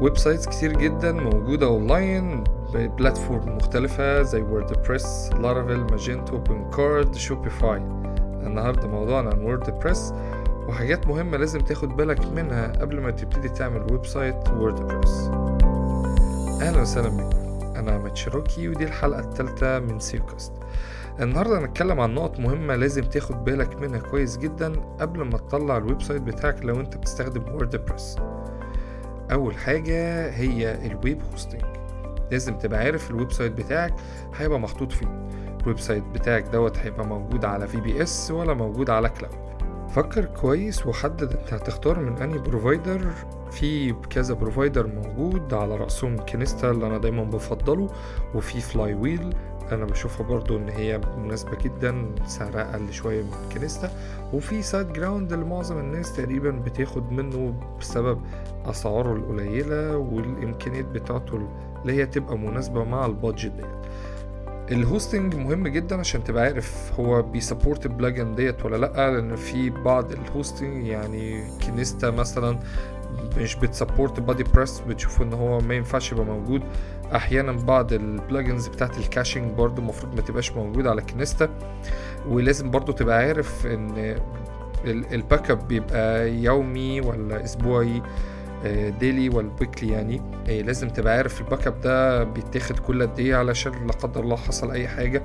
ويب سايتس كتير جدا موجودة اونلاين ببلاتفورم مختلفة زي ووردبريس، لارافيل، ماجنتو، اوبنكارت، شوبيفاي. النهاردة موضوعنا عن ووردبريس وحاجات مهمة لازم تاخد بالك منها قبل ما تبتدي تعمل ويب سايت ووردبريس. اهلا وسهلا بكم، انا عماد شروكي ودي الحلقة الثالثة من سيوكاست. النهاردة هنتكلم عن نقط مهمة لازم تاخد بالك منها كويس جدا قبل ما تطلع الويب سايت بتاعك لو انت بتستخدم ووردبريس. اول حاجة هي الويب هوستنج، لازم تبقى عارف الويب سايت بتاعك هيبقى محطوط فين، الويب سايت بتاعك دوت هيبقى موجود على VPS ولا موجود على كلاود. فكر كويس وحدد انت هتختار من انهي بروفايدر، في كذا بروفايدر موجود، على رأسهم كينستا اللي انا دايما بفضله، وفي فلاي ويل انا بشوفها برضو ان هي مناسبة جدا، سعرها اقل شوية من كينستا، وفي سايت جراوند اللي معظم الناس تقريبا بتاخد منه بسبب اسعاره القليلة والامكانيات بتاعته اللي هي تبقى مناسبة مع البادجت ديت. الهوستنج مهم جدا عشان تبقى عارف هو بيسابورت البلاجن ديت ولا لا، لان في بعض الهوستنج يعني كينستا مثلا مش بتسابورت بادي بريس، بتشوفوا ان هو ما ينفعش يبقى موجود. احيانا بعض البلاجنز بتاعت الكاشينج برضو المفروض ما تبقاش موجود على كينستا، ولازم برضو تبقى عارف ان الباك اب بيبقى يومي ولا اسبوعي، ديلي والبيكلي، يعني لازم تبقى عارف الباك اب ده بيتاخد كل قد ايه علشان لا قدر الله حصل اي حاجه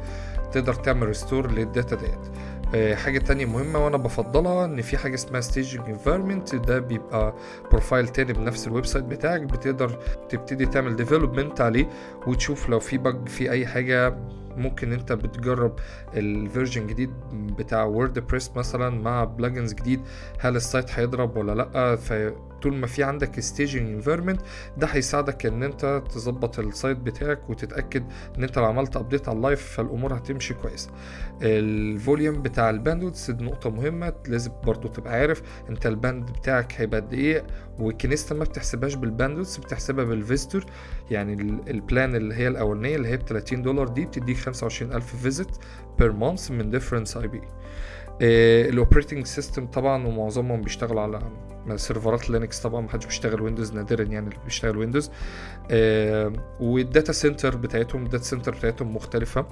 تقدر تعمل ريستور للداتا ديت. حاجه تانية مهمه وانا بفضلها ان في حاجه اسمها staging environment، ده بيبقى بروفايل تاني بنفس الويب سايت بتاعك بتقدر تبتدي تعمل ديفلوبمنت عليه وتشوف لو في بج في اي حاجه. ممكن انت بتجرب الفيرجن جديد بتاع ووردبريس مثلا مع بلجنز جديد، هل السايت هيضرب ولا لا؟ طول ما في عندك staging environment ده هيساعدك ان انت تظبط السايت بتاعك وتتاكد ان انت لو عملت ابديت على اللايف فالامور هتمشي كويس. الفوليوم بتاع الباندويدث نقطه مهمه، لازم برضو تبقى عارف انت الباند بتاعك هيبقى قد ايه، وكنيستا ما بتحسبهاش بالباندويدث، بتحسبها بالفيزيتور. يعني البلان اللي هي الاولانيه اللي هي ب $30 دي بتديك 25,000 فيزيت بير مانث من ديفرنس اي بي. الاوبريتنج سيستم طبعا ومعظمهم بيشتغلوا على سيرفرات لينكس، طبعا محدش بيشتغل ويندوز، نادرا يعني اللي بيشتغل ويندوز. والداتا سنتر بتاعتهم، الداتا سنتر بتاعتهم مختلفه،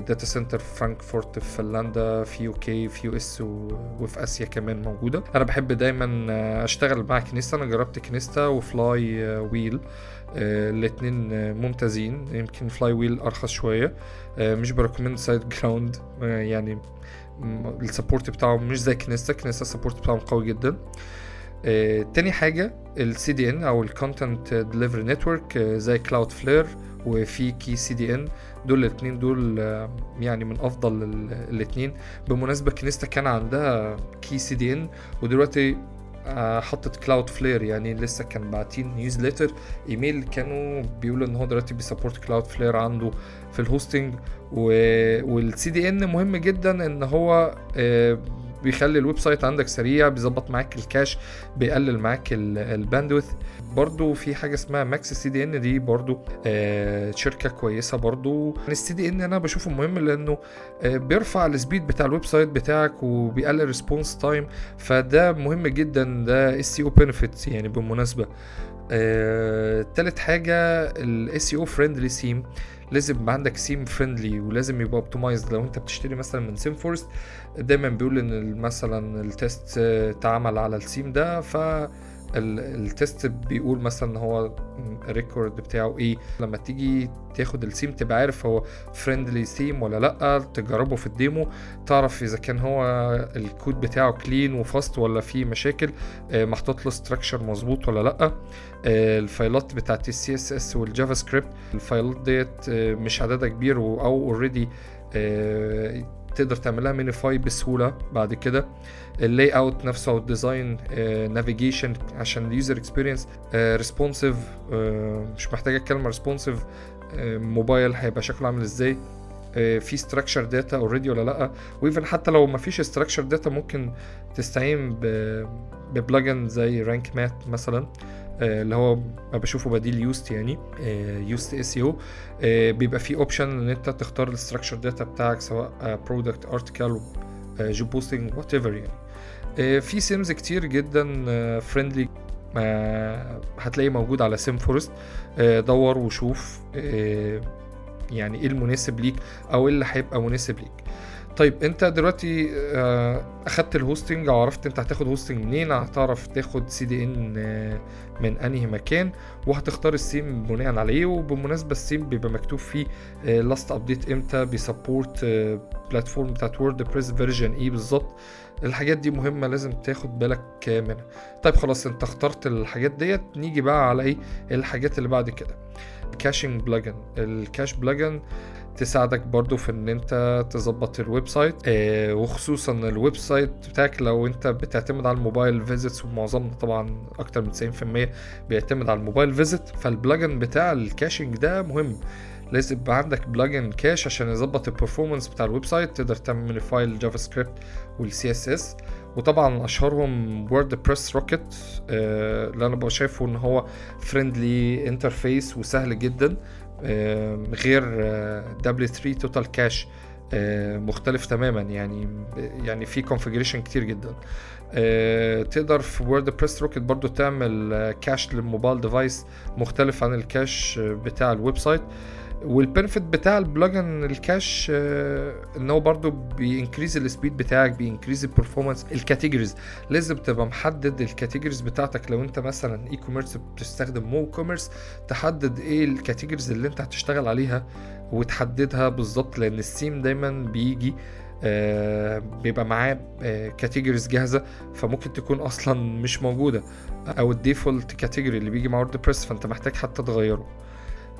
داتا سنتر في فرانكفورت، في فنلندا، في UK، في US، وفي اسيا كمان موجوده. انا بحب دايما اشتغل مع كنيستا، انا جربت كنيستا وفلاي ويل، الاثنين ممتازين. يمكن فلاي ويل ارخص شويه، مش بريكومند سايت جراوند، يعني السبورت بتاعهم مش زي كنيستا، كنيستا السبورت بتاعهم قوي جدا. تاني حاجه السي دي ان او الكونتنت ديليفري نتورك زي كلاود فلير وفي كي سي دي ان، دول الاثنين دول يعني من افضل الاثنين. بمناسبه كنيستا كان عندها كي سي دي ان ودلوقتي حطت كلاود فلير، يعني لسه كان باعتين نيوزليتر ايميل كانوا بيقولوا ان هو دلوقتي بيسابورت كلاود فلير عنده في الهوستنج. والسي دي ان مهم جدا ان هو بيخلي الويب سايت عندك سريع، بيظبط معاك الكاش، بيقلل معاك الباندويث. برضو في حاجه اسمها ماكس سي دي ان، دي برضو شركه كويسه. برضو السي دي ان انا بشوفه مهم لانه بيرفع السبيد بتاع الويب سايت بتاعك وبيقلل ريسبونس تايم، فده مهم جدا، ده اس او بنفيتس يعني بالمناسبه. تالت حاجه الاس او فريندلي سيم، لازم يبقى عندك سيم فريندلي ولازم يبقى اوبتمايزد. لو انت بتشتري مثلا من سيم فورست دايما بيقول ان مثلا التست اتعمل على السيم ده، فالتست بيقول مثلا هو الريكورد بتاعه ايه. لما تيجي تاخد السيم تبقى عارف هو فريندلي سيم ولا لا، تجربه في الديمو تعرف اذا كان هو الكود بتاعه كلين وفاست ولا فيه مشاكل، محطوط له ستراكشر مظبوط ولا لا. الفايلات بتاعت السي اس اس والجافا سكريبت، الفايلات ديت مش عددها كبير او اوريدي تقدر تعملها مينيفاي بسهوله. بعد كده اللاي اوت نفسه والديزاين، نافيجيشن عشان اليوزر اكسبيرينس، ريسبونسيف مش محتاجه الكلمه ريسبونسيف، موبايل هيبقى شكله عامل ازاي، في ستراكشر داتا اوريدي ولا لا. وايفن حتى لو ما فيش ستراكشر داتا ممكن تستعين ببلجن زي رانك ماث مثلا، اللي هو بشوفه بديل يوست، يعني يوست اس او بيبقى فيه اوبشن ان انت تختار الاستراكشر داتا بتاعك سواء برودكت، ارتكل، جوب بوستنج، وات ايفر. يعني في سيمز كتير جدا فريندلي هتلاقيه موجود على سيم فورست. دور وشوف يعني ايه المناسب ليك او اللي هيبقى مناسب ليك. طيب انت دلوقتي اخدت الهوستنج، عرفت انت هتاخد هوستنج منين، هتعرف تاخد CDN من انهي مكان، وهتختار السيم بناء عليه. وبالمناسبه السيم بيبقى مكتوب فيه لاست ابديت امتى، بيسبورت بلاتفورم بتاعت ووردبريس فيرجن ايه بالظبط. الحاجات دي مهمه لازم تاخد بالك منها. طيب خلاص انت اخترت الحاجات ديت، نيجي بقى على ايه الحاجات اللي بعد كده. كاشينج بلجن، الكاش بلجن تساعدك برضو في ان انت تظبط الويب سايت، وخصوصا الويب سايت بتاعك لو انت بتعتمد على الموبايل فيزيتس، ومعظمنا طبعا اكتر من 90% بيعتمد على الموبايل فيزيت. فالبلجن بتاع الكاشينج ده مهم، لازم يبقى عندك بلجن كاش عشان يظبط البرفورمانس بتاع الويب سايت. تقدر تعمل من فايل الجافا سكريبت والسي اس اس، وطبعا اشهرهم WordPress Rocket اللي انا بقى شايفه ان هو فريندلي انترفيس وسهل جدا، غير W3 Total Cache مختلف تماما، يعني في كونفيجريشن كتير جدا. تقدر في WordPress Rocket برضو تعمل كاش للموبايل ديفايس مختلف عن الكاش بتاع الويب سايت. والبنفيت بتاع البلجن الكاش انه برضو بينكريز السبيد بتاعك، بينكريز البرفورمانس. الكاتيجوريز لازم تبقى محدد الكاتيجوريز بتاعتك. لو انت مثلا اي كوميرس بتستخدم مو كوميرس، تحدد ايه الكاتيجوريز اللي انت هتشتغل عليها وتحددها بالظبط، لان السيم دايما بيجي بيبقى معاه كاتيجوريز جاهزه فممكن تكون اصلا مش موجوده، او الديفولت كاتيجوري اللي بيجي مع ووردبريس فانت محتاج حتى تغيره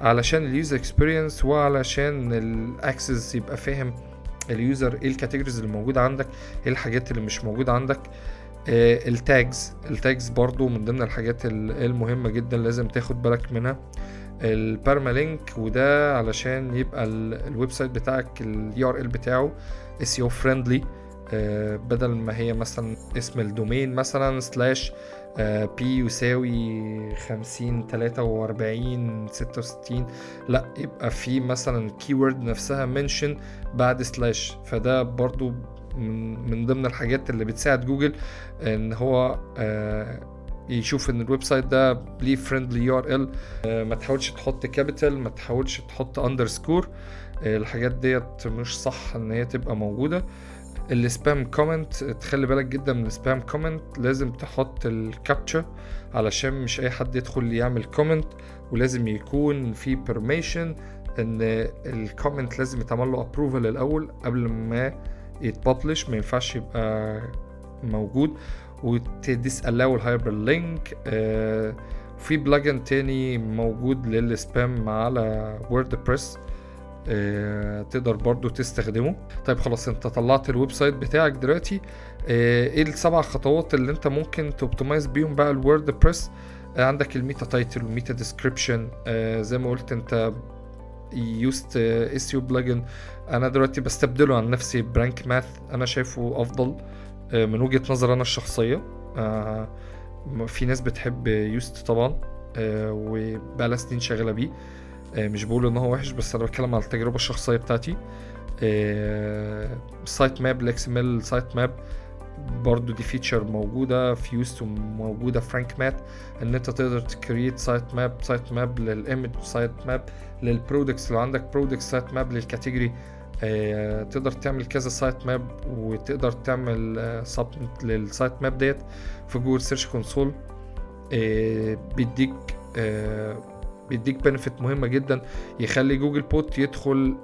علشان اليوزر اكسبيرينس، وعلشان الاكسس يبقى فاهم اليوزر ايه الكاتيجوريز اللي موجوده عندك، ايه الحاجات اللي مش موجوده عندك. التاجز برضو من ضمن الحاجات المهمه جدا لازم تاخد بالك منها. البارما لينك، وده علشان يبقى الويب سايت بتاعك الURL بتاعه SEO فريندلي، بدل ما هي مثلا اسم الدومين مثلا سلاش p = 50 43 66، لا يبقى في مثلا keyword نفسها منشن بعد سلاش. فده برضو من ضمن الحاجات اللي بتساعد جوجل ان هو يشوف ان الويب سايت ده ليه فريندلي URL. ما تحاولش تحط كابيتال، ما تحاولش تحط اندرسكور، الحاجات ديت مش صح ان هي تبقى موجوده. السبام كومنت، تخلي بالك جدا من السبام كومنت، لازم تحط الكابتشا علشان مش اي حد يدخل يعمل كومنت، ولازم يكون في بيرميشن ان الكومنت لازم يتعمل له ابروفال الاول قبل ما يتببلش، ما ينفعش يبقى موجود. وتديسالاو الهايبر لينك. في بلجن تاني موجود للسبام على ووردبريس تقدر برضو تستخدمه. طيب خلاص انت طلعت الويب سايت بتاعك دلوقتي، ايه ال7 خطوات اللي انت ممكن توبتمايز بيهم بقى الووردبريس؟ عندك الميتا تايتل والميتا ديسكريبشن، زي ما قلت انت يوست اسيو بلجن، انا دلوقتي بستبدله عن نفسي برانك ماث، انا شايفه افضل من وجهة نظر انا الشخصية. في ناس بتحب يوست طبعا وبقى لها سنين شغالة بيه، مش بقول ان هو وحش، بس انا بتكلم على التجربه الشخصيه بتاعتي. سايت ماب، الاكس ام ال سايت ماب برضو دي فيتشر موجوده في يوست وموجوده في رانك مات، ان انت تقدر تكريت سايت ماب للايمج، سايت ماب للبرودكتس لو عندك برودكتس، سايت ماب للكاتيجوري. تقدر تعمل كذا سايت ماب، وتقدر تعمل سبمت للسايت ماب ديت في جوجل سيرش كونسول. بيديك بنفيت مهمه جدا، يخلي جوجل بوت يدخل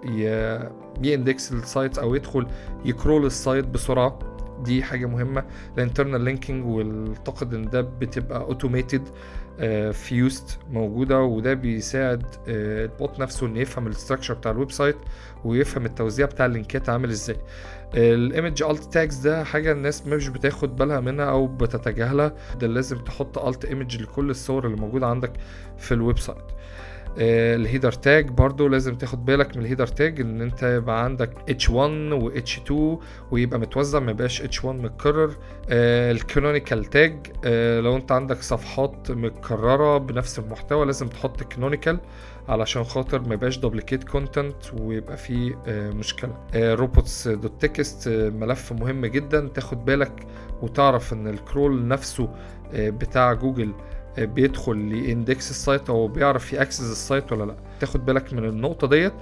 ياندكس السايت او يدخل يكرول السايت بسرعه، دي حاجه مهمه. الانترنال لينكينج واعتقد ان ده بتبقى اوتوميتد في يوست موجوده، وده بيساعد البوت نفسه ان يفهم الاستراكشر بتاع الويب سايت ويفهم التوزيع بتاع اللينكات عامل ازاي. الايمج الت تاجز ده حاجه الناس مش بتاخد بالها منها او بتتجاهلها، ده لازم تحط الت ايمج لكل الصور اللي موجوده عندك في الويب سايت. الهيدر تاج برضو لازم تاخد بالك من الهيدر تاج، ان انت يبقى عندك H1 و H2 ويبقى متوزع، ما يبقاش H1 متكرر. الكانونيكال تاج، لو انت عندك صفحات متكرره بنفس المحتوى لازم تحط كانونيكال علشان خاطر ما يبقاش دوبليكيت كونتنت ويبقى فيه مشكله. روبوتس دوت تكست ملف مهم جدا، تاخد بالك وتعرف ان الكرول نفسه بتاع جوجل بيدخل لاندكس السايت او بيعرف ياكسس السايت ولا لا. تاخد بالك من النقطه ديت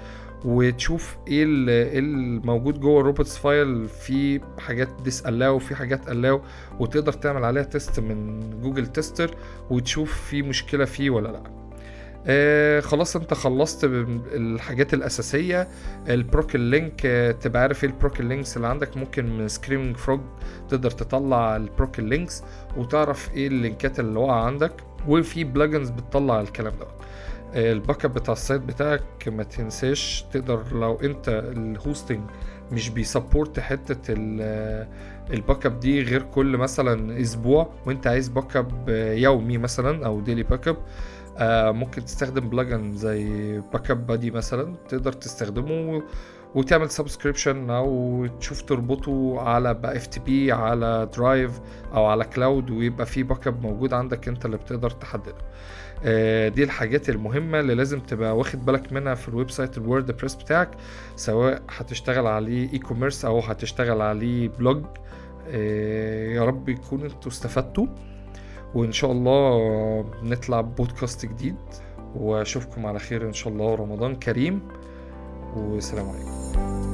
وتشوف ايه الموجود جوه الروبوتس فايل، في حاجات disallow وفي حاجات allow، وتقدر تعمل عليها تيست من جوجل تيستر وتشوف في مشكله فيه ولا لا. خلاص انت خلصت الحاجات الاساسيه. البروكل لينك، تبقى عارف ايه البروكل لينكس اللي عندك. ممكن من سكريمينج فروج تقدر تطلع البروكل لينكس وتعرف ايه اللينكات اللي واقعه عندك، وفي بلجنز بتطلع الكلام ده. الباك اب بتاع السايت بتاعك ما تنساش، تقدر لو انت الهوستنج مش بيسبورت حته الباك اب دي غير كل مثلا اسبوع، وانت عايز باك اب يومي مثلا او ديلي باك اب، ممكن تستخدم بلجن زي باك اب بادي مثلا، تقدر تستخدمه وتعمل سبسكريبشن او تشوف تربطه على FTP على درايف او على كلاود، ويبقى فيه باك اب موجود عندك انت اللي بتقدر تحدده. دي الحاجات المهمه اللي لازم تبقى واخد بالك منها في الويب سايت الووردبريس بتاعك، سواء هتشتغل عليه اي كوميرس او هتشتغل عليه بلوج. يا رب يكون انتوا استفدتوا، وإن شاء الله نطلع بودكاست جديد، وأشوفكم على خير إن شاء الله. رمضان كريم، والسلام عليكم.